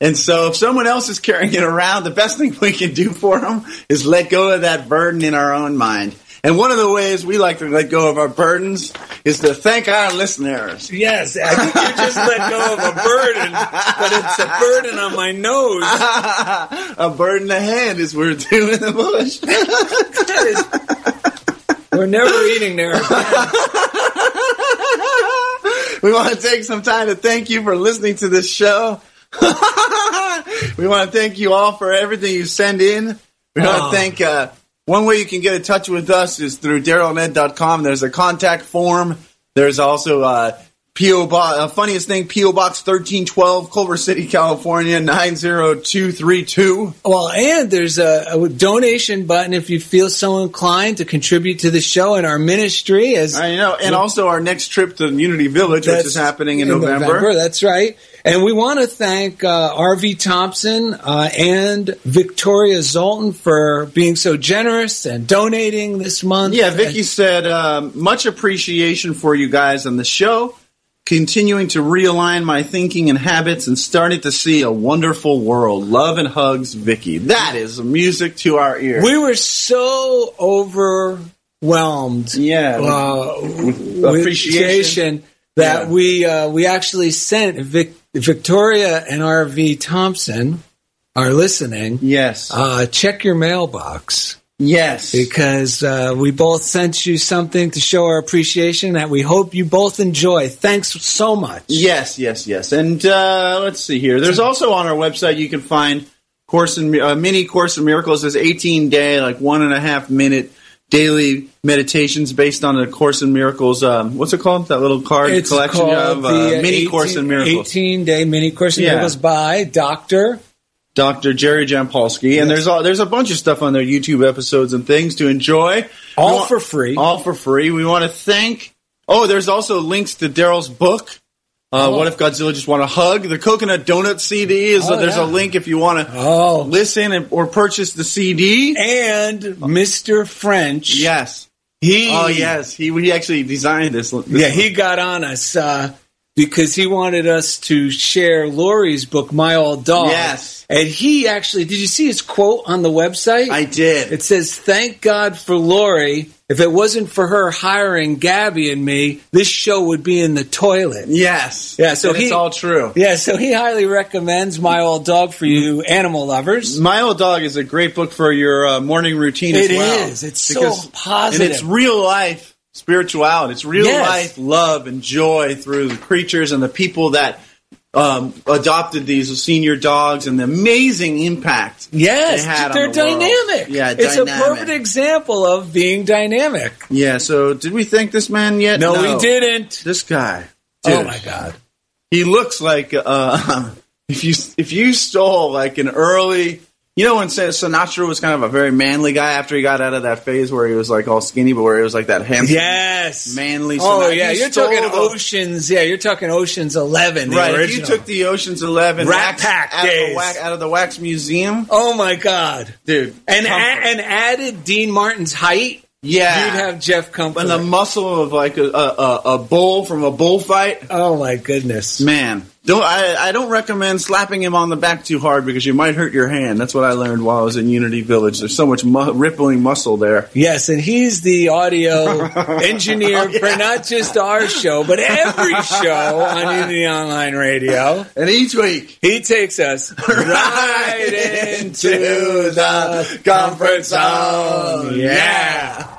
And so if someone else is carrying it around, the best thing we can do for them is let go of that burden in our own mind. And one of the ways we like to let go of our burdens is to thank our listeners. Yes, I think you just let go of a burden, but it's a burden on my nose. A bird in the hand is we're doing the bush. That is, we're never eating there again. We want to take some time to thank you for listening to this show. We want to thank you all for everything you send in. We want oh. to thank uh, one way you can get in touch with us is through daryl and ed dot com. There's a contact form. There's also uh, P O Box, uh, Funniest Thing, P O Box thirteen twelve, Culver City, California, nine zero two three two. Well, and there's a, a donation button if you feel so inclined to contribute to the show and our ministry. As I know, and also our next trip to Unity Village, which is happening in, in November. November. That's right. And we want to thank uh, R V Thompson uh, and Victoria Zoltan for being so generous and donating this month. Yeah, Vicky and- said, um, much appreciation for you guys on the show, continuing to realign my thinking and habits and starting to see a wonderful world. Love and hugs, Vicky. That is music to our ears. We were so overwhelmed yeah, uh, with, with appreciation that yeah. we uh, we actually sent Vic. Victoria and R V Thompson are listening. Yes. Uh, check your mailbox. Yes. Because uh, we both sent you something to show our appreciation that we hope you both enjoy. Thanks so much. Yes, yes, yes. And uh, let's see here. There's also on our website you can find Course in, uh, mini Course in Miracles. There's eighteen-day, like one-and-a-half-minute daily meditations based on the Course in Miracles. Um, what's it called? That little card it's collection of uh, mini eighteen, Course in Miracles. eighteen-day mini Course in yeah. Miracles by Doctor Doctor Jerry Jampolsky. Yes. And there's all, there's a bunch of stuff on their YouTube episodes and things to enjoy. All want, for free. All for free. We want to thank. Oh, there's also links to Daryl's book. Uh, oh. What if Godzilla just want a hug? The Coconut Donut C D is oh, there's yeah. a link if you want to oh. listen and, or purchase the C D. And Mister French, yes, he oh yes he he actually designed this. this yeah, one. He got on us uh, because he wanted us to share Lori's book, My Old Dog. Yes, and he actually did. You see his quote on the website? I did. It says, "Thank God for Lori. If it wasn't for her hiring Gabby and me, this show would be in the toilet." Yes. Yeah, so he, it's all true. Yeah, so he highly recommends My Old Dog for you animal lovers. My Old Dog is a great book for your uh, morning routine it as well. It is. It's because, so positive. And it's real life spirituality. It's real yes. life love and joy through the creatures and the people that um, adopted these senior dogs and the amazing impact yes, they had they're on the dynamic. World. Yeah, it's dynamic. A perfect example of being dynamic. Yeah, so did we thank this man yet? No, no. we didn't. This guy. Dude, oh my God. He looks like uh, if you if you stole like an early, you know, when Sinatra was kind of a very manly guy after he got out of that phase where he was like all skinny, but where he was like that handsome, yes, manly. Sinatra. Oh yeah, you're talking the, Oceans. Yeah, you're talking Oceans Eleven. The right, original. If you took the Oceans Eleven Rat Pack out, days. Of wax, out of the Wax Museum. Oh my God, dude, and a, and added Dean Martin's height. Yeah, you'd have Jeff Comfort and the muscle of like a a, a bull from a bullfight. Oh my goodness, man. Don't I, I don't recommend slapping him on the back too hard because you might hurt your hand. That's what I learned while I was in Unity Village. There's so much mu- rippling muscle there. Yes, and he's the audio engineer oh, yeah. for not just our show, but every show on Unity Online Radio. And each week, he takes us right into the comfort zone. Yeah.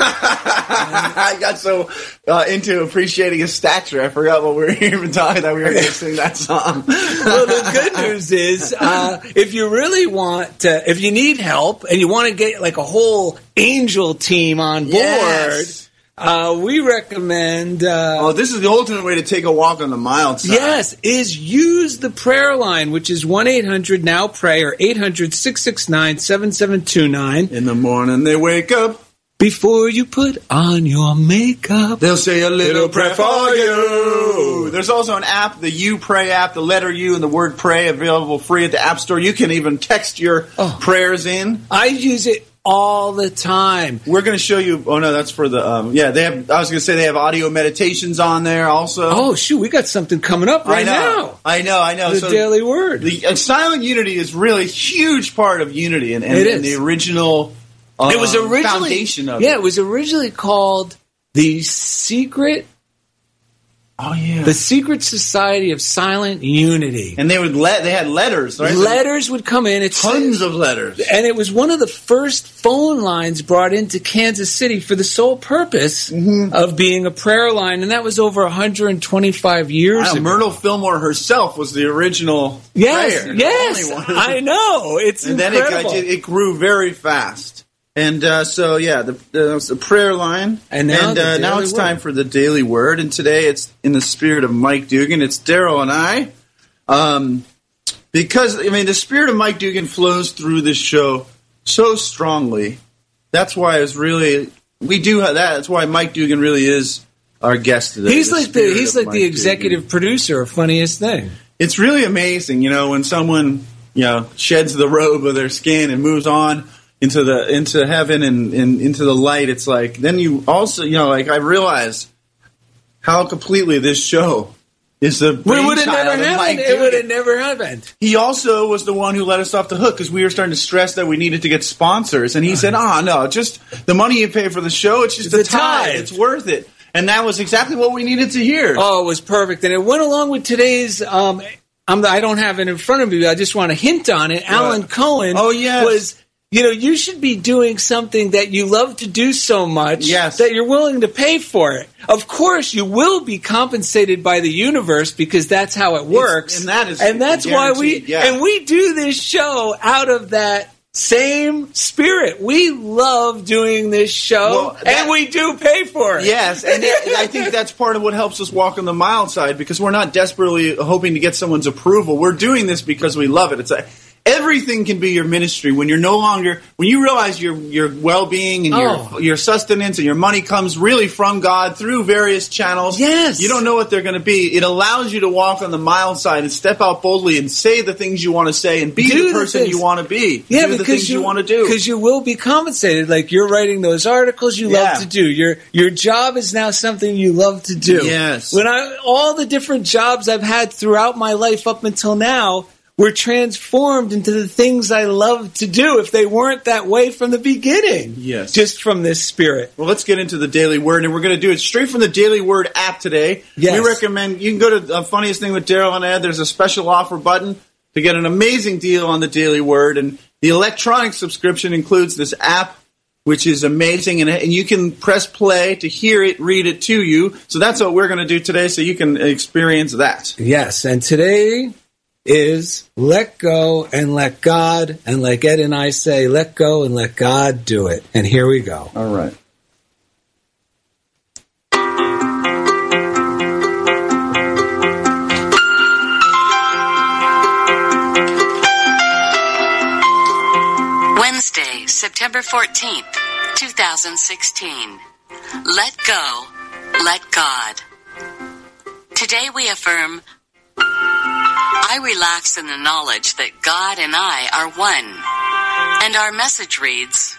I got so uh, into appreciating his stature, I forgot what we were even talking that we were going to sing that song. Well, the good news is, uh, if you really want to, if you need help and you want to get like a whole angel team on board, yes. uh, we recommend. Uh, oh, this is the ultimate way to take a walk on the mild side. Yes, is use the prayer line, which is one eight hundred now pray or eight hundred, six six nine, seven seven two nine. In the morning they wake up. Before you put on your makeup, they'll say a little prayer for you. There's also an app, the You Pray app, the letter U and the word pray, available free at the App Store. You can even text your oh. prayers in. I use it all the time. We're going to show you. Oh, no, that's for the. Um, yeah, they have. I was going to say they have audio meditations on there also. Oh, shoot. We got something coming up right I know, now. I know. I know. The so Daily Word. The uh, Silent Unity is really a huge part of Unity and, and, it and is. the original. Um, it was originally, foundation of yeah, it. it was originally called the Secret. Oh yeah, the Secret Society of Silent Unity, and they would let they had letters. Right? Letters would come in. It's tons of letters, and it was one of the first phone lines brought into Kansas City for the sole purpose mm-hmm. of being a prayer line, and that was over one hundred twenty-five years wow, ago. Myrtle Fillmore herself was the original. Yes, prayer. yes, I know. It's and incredible. Then it, it grew very fast. And uh, so, yeah, the, uh, was the prayer line. And now, and, uh, now it's word. time for the Daily Word. And today it's in the spirit of Mike Dugan. It's Daryl and I. Um, because, I mean, the spirit of Mike Dugan flows through this show so strongly. That's why it's really – we do have that. That's why Mike Dugan really is our guest today. He's the like the he's like Mike the executive Dugan. producer of Funniest Thing. It's really amazing, you know, when someone, you know, sheds the robe of their skin and moves on – into the into heaven and, and into the light. It's like then you also you know like I realized how completely this show is the brainchild. We would have never happened. It would have never happened. He also was the one who let us off the hook because we were starting to stress that we needed to get sponsors, and he uh-huh. said, "Ah, oh, no, just the money you pay for the show. It's just it's a tithe. It's worth it." And that was exactly what we needed to hear. Oh, it was perfect, and it went along with today's. Um, I'm the, I don't have it in front of me. I just want to hint on it. Yeah. Alan Cohen. Oh, yes. was. You know, you should be doing something that you love to do so much yes. that you're willing to pay for it. Of course, you will be compensated by the universe because that's how it works. It's, and that is and that's why we yeah. and we do this show out of that same spirit. We love doing this show, well, that, and we do pay for it. Yes, and it, I think that's part of what helps us walk on the mild side because we're not desperately hoping to get someone's approval. We're doing this because we love it. It's like... Everything can be your ministry when you're no longer when you realize your your well-being and oh. your your sustenance and your money comes really from God through various channels. Yes, you don't know what they're going to be. It allows you to walk on the mild side and step out boldly and say the things you want to say and be do the person the you want to be. Yeah, do the things you, you want to do because you will be compensated. Like you're writing those articles you yeah. love to do. Your your job is now something you love to do. Yes, when I all the different jobs I've had throughout my life up until now. Were transformed into the things I love to do if they weren't that way from the beginning. Yes. Just from this spirit. Well, let's get into the Daily Word, and we're going to do it straight from the Daily Word app today. Yes. We recommend, you can go to the Funniest Thing with Daryl and Ed. There's a special offer button to get an amazing deal on the Daily Word, and the electronic subscription includes this app, which is amazing, and, and you can press play to hear it, read it to you. So that's what we're going to do today, so you can experience that. Yes, and today... is let go and let God, and like Ed and I say, let go and let God do it. And here we go. All right. Wednesday, September fourteenth, twenty sixteen. Let go, let God. Today we affirm... I relax in the knowledge that God and I are one, and our message reads,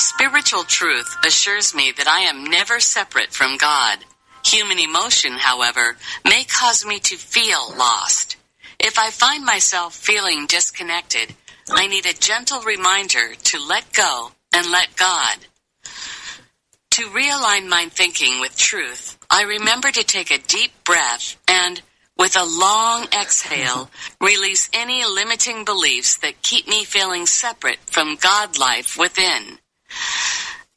Spiritual truth assures me that I am never separate from God, Human emotion, however, may cause me to feel lost. If I find myself feeling disconnected, I need a gentle reminder to let go and let God. To realign my thinking with truth, I remember to take a deep breath and, with a long exhale, release any limiting beliefs that keep me feeling separate from God life within.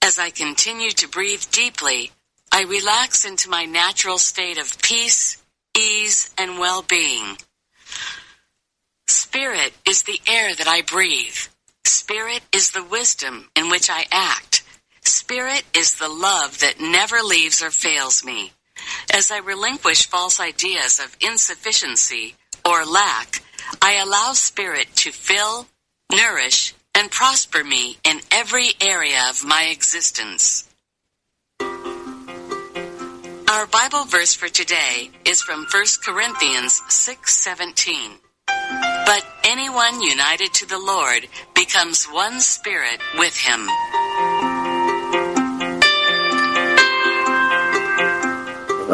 As I continue to breathe deeply, I relax into my natural state of peace, ease, and well-being. Spirit is the air that I breathe. Spirit is the wisdom in which I act. Spirit is the love that never leaves or fails me. As I relinquish false ideas of insufficiency or lack, I allow Spirit to fill, nourish, and prosper me in every area of my existence. Our Bible verse for today is from First Corinthians six seventeen. But anyone united to the Lord becomes one spirit with him.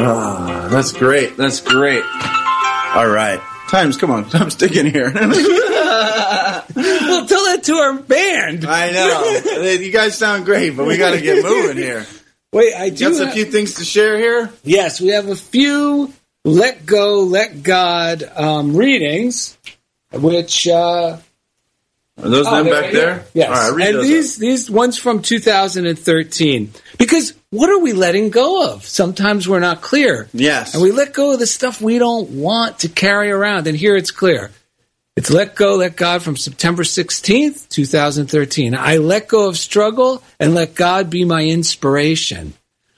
Oh, that's great. That's great. All right. Times, come on. I'm sticking here. Well, tell that to our band. I know. You guys sound great, but we got to get moving here. Wait, I do. Got a few things to share here? Yes, we have a few Let Go, Let God um, readings, which... Uh, Are those oh, them back right there? Yes. All right, read and those these, these ones from two thousand thirteen. Because what are we letting go of? Sometimes we're not clear. Yes. And we let go of the stuff we don't want to carry around. And here it's clear. It's Let Go, Let God from September sixteenth, twenty thirteen. I let go of struggle and let God be my inspiration.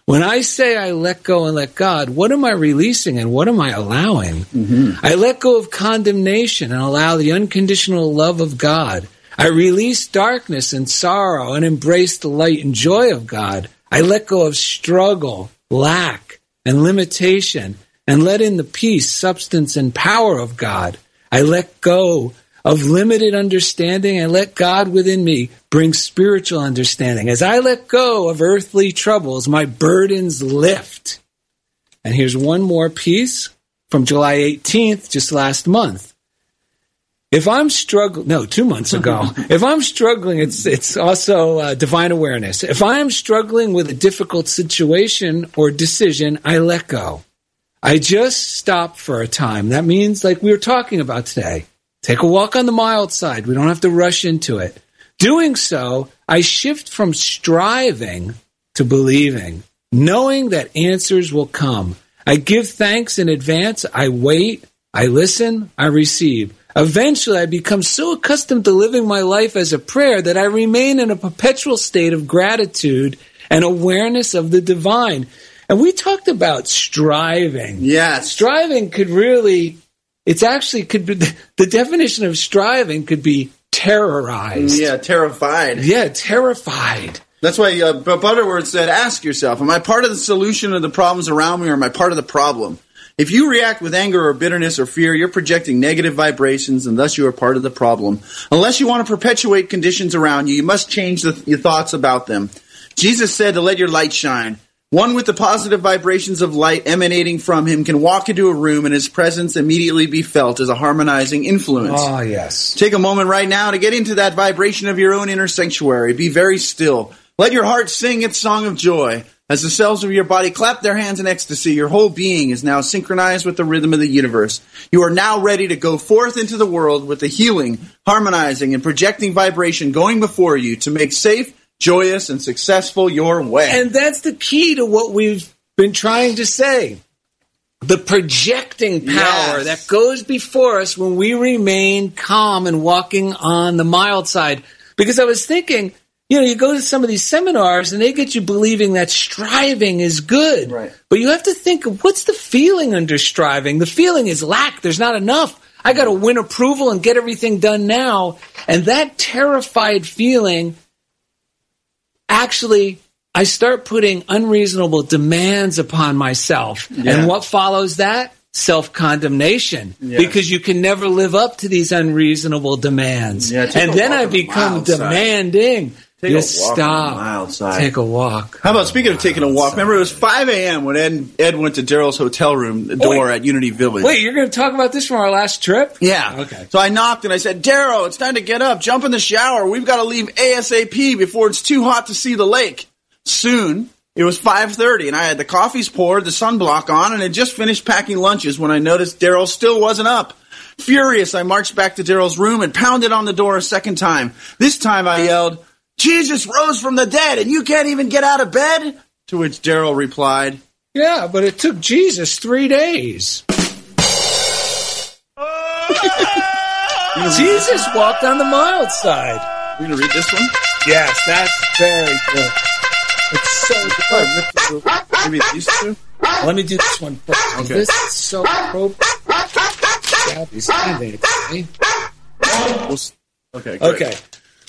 When I say I let go and let God, what am I releasing and what am I allowing? Mm-hmm. I let go of condemnation and allow the unconditional love of God. I release darkness and sorrow and embrace the light and joy of God. I let go of struggle, lack, and limitation and let in the peace, substance, and power of God. I let go of limited understanding and let God within me bring spiritual understanding. As I let go of earthly troubles, my burdens lift. And here's one more piece from July eighteenth, just last month. If I'm struggling, no, two months ago. If I'm struggling, it's it's also uh, divine awareness. If I am struggling with a difficult situation or decision, I let go. I just stop for a time. That means, like we were talking about today, take a walk on the mild side. We don't have to rush into it. Doing so, I shift from striving to believing, knowing that answers will come. I give thanks in advance. I wait. I listen. I receive. Eventually, I become so accustomed to living my life as a prayer that I remain in a perpetual state of gratitude and awareness of the divine. And we talked about striving. Yes. Striving could really... It's actually could be the definition of striving could be terrorized. Yeah, terrified. Yeah, terrified. That's why uh, Butterworth said, ask yourself, am I part of the solution of the problems around me or am I part of the problem? If you react with anger or bitterness or fear, you're projecting negative vibrations and thus you are part of the problem. Unless you want to perpetuate conditions around you, you must change the, your thoughts about them. Jesus said to let your light shine. One with the positive vibrations of light emanating from him can walk into a room and his presence immediately be felt as a harmonizing influence. Ah, oh, yes. Take a moment right now to get into that vibration of your own inner sanctuary. Be very still. Let your heart sing its song of joy. As the cells of your body clap their hands in ecstasy, your whole being is now synchronized with the rhythm of the universe. You are now ready to go forth into the world with the healing, harmonizing, and projecting vibration going before you to make safe, joyous and successful your way. And that's the key to what we've been trying to say. The projecting power yes. that goes before us when we remain calm and walking on the mild side. Because I was thinking, you know, you go to some of these seminars and they get you believing that striving is good. Right. But you have to think, what's the feeling under striving? The feeling is lack. There's not enough. I got to win approval and get everything done now. And that terrified feeling... Actually, I start putting unreasonable demands upon myself. Yeah. And what follows that? Self-condemnation. Yeah. Because you can never live up to these unreasonable demands. Yeah, and then I become demanding. Side. Take Just a walk stop. Outside. Take a walk. How about, speaking of taking a walk, remember it was five a.m. when Ed, Ed went to Daryl's hotel room door oh, at Unity Village. Wait, you're going to talk about this from our last trip? Yeah. Okay. So I knocked and I said, Daryl, it's time to get up. Jump in the shower. We've got to leave ASAP before it's too hot to see the lake. Soon, it was five thirty and I had the coffees poured, the sunblock on, and had just finished packing lunches when I noticed Daryl still wasn't up. Furious, I marched back to Daryl's room and pounded on the door a second time. This time I yelled, Jesus rose from the dead, and you can't even get out of bed? To which Daryl replied, yeah, but it took Jesus three days. Jesus walked on the mild side. We're going to read this one? Yes, that's very good. It's so good. Maybe these two? Let me do this one first. Okay. This is so appropriate. Gabby's innovative, eh? Okay, great. Okay.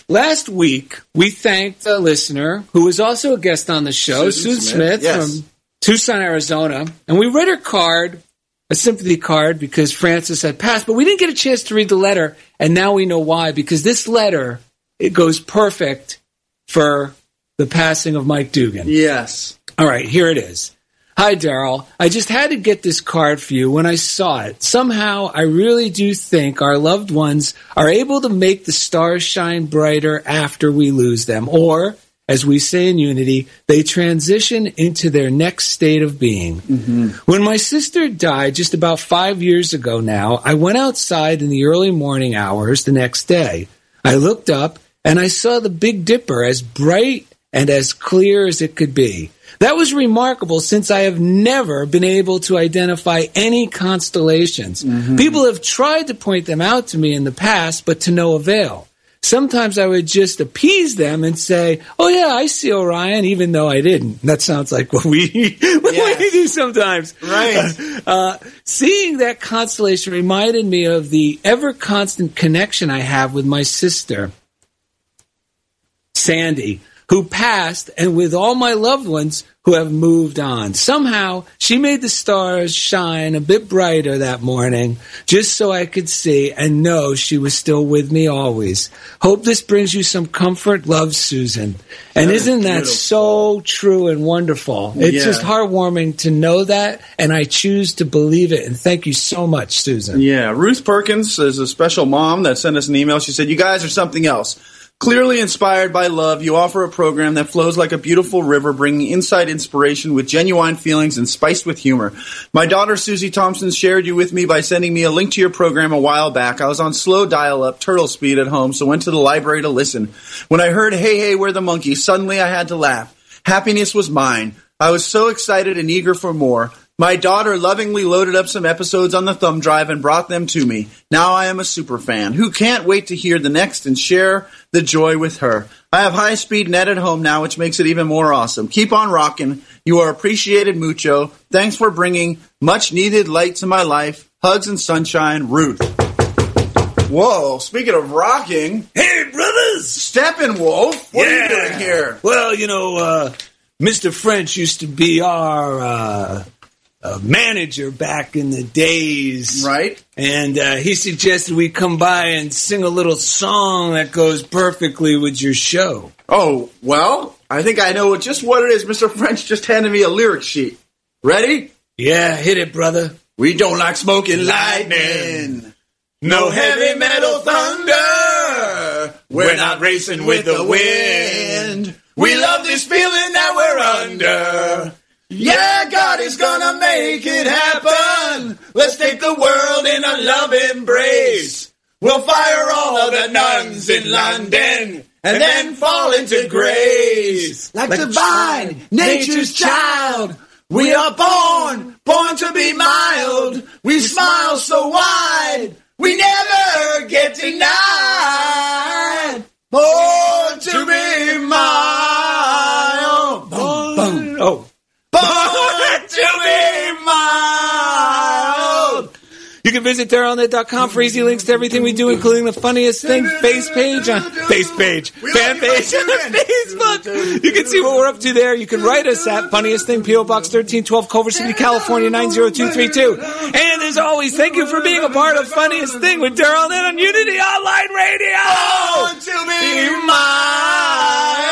Last week, we thanked a listener who was also a guest on the show, Susan, Susan Smith, Smith yes. from Tucson, Arizona. And we read her card, a sympathy card, because Francis had passed. But we didn't get a chance to read the letter, and now we know why. Because this letter, it goes perfect for the passing of Mike Dugan. Yes. All right, here it is. Hi, Daryl. I just had to get this card for you when I saw it. Somehow, I really do think our loved ones are able to make the stars shine brighter after we lose them. Or, as we say in Unity, they transition into their next state of being. Mm-hmm. When my sister died just about five years ago now, I went outside in the early morning hours the next day. I looked up, and I saw the Big Dipper as bright and as clear as it could be. That was remarkable since I have never been able to identify any constellations. Mm-hmm. People have tried to point them out to me in the past, but to no avail. Sometimes I would just appease them and say, oh, yeah, I see Orion, even though I didn't. And that sounds like what we, what yes. we do sometimes. Right. Uh, seeing that constellation reminded me of the ever-constant connection I have with my sister, Sandy, who passed, and with all my loved ones who have moved on. Somehow, she made the stars shine a bit brighter that morning, just so I could see and know she was still with me always. Hope this brings you some comfort. Love, Susan. And that isn't that beautiful. So true and wonderful? It's yeah. just heartwarming to know that, and I choose to believe it. And thank you so much, Susan. Yeah, Ruth Perkins is a special mom that sent us an email. She said, you guys are something else. Clearly inspired by love, you offer a program that flows like a beautiful river, bringing inside inspiration with genuine feelings and spiced with humor. My daughter, Susie Thompson, shared you with me by sending me a link to your program a while back. I was on slow dial-up, turtle speed at home, so went to the library to listen. When I heard, hey, hey, we're the monkeys, suddenly I had to laugh. Happiness was mine. I was so excited and eager for more. My daughter lovingly loaded up some episodes on the thumb drive and brought them to me. Now I am a super fan who can't wait to hear the next and share the joy with her. I have high-speed net at home now, which makes it even more awesome. Keep on rocking. You are appreciated, mucho. Thanks for bringing much-needed light to my life. Hugs and sunshine, Ruth. Whoa, speaking of rocking... Hey, brothers! Steppenwolf, what yeah. are you doing here? Well, you know, uh, Mister French used to be our... Uh... A manager back in the days. Right. And uh, he suggested we come by and sing a little song that goes perfectly with your show. Oh, well, I think I know just what it is. Mister French just handed me a lyric sheet. Ready? Yeah, hit it, brother. We don't like smoking lightning. No heavy metal thunder. We're not racing with the wind. We love this feeling that we're under. Yeah, God is gonna make it happen. Let's take the world in a love embrace. We'll fire all of the nuns in London and then fall into grace. Like, like divine nature's child, we are born, born to be mild. We smile so wide, we never get denied. Born to be mild. Boom, boom. Oh. Born to be mild. You can visit Daryl net dot com for easy links to everything we do, including the Funniest Thing face page on face page, fan page on Facebook. You can see what we're up to there. You can write us at Funniest Thing, P O Box thirteen twelve, Culver City, California nine zero two three two. And as always, thank you for being a part of Funniest Thing with Daryl Net on Unity Online Radio. Born to be mild.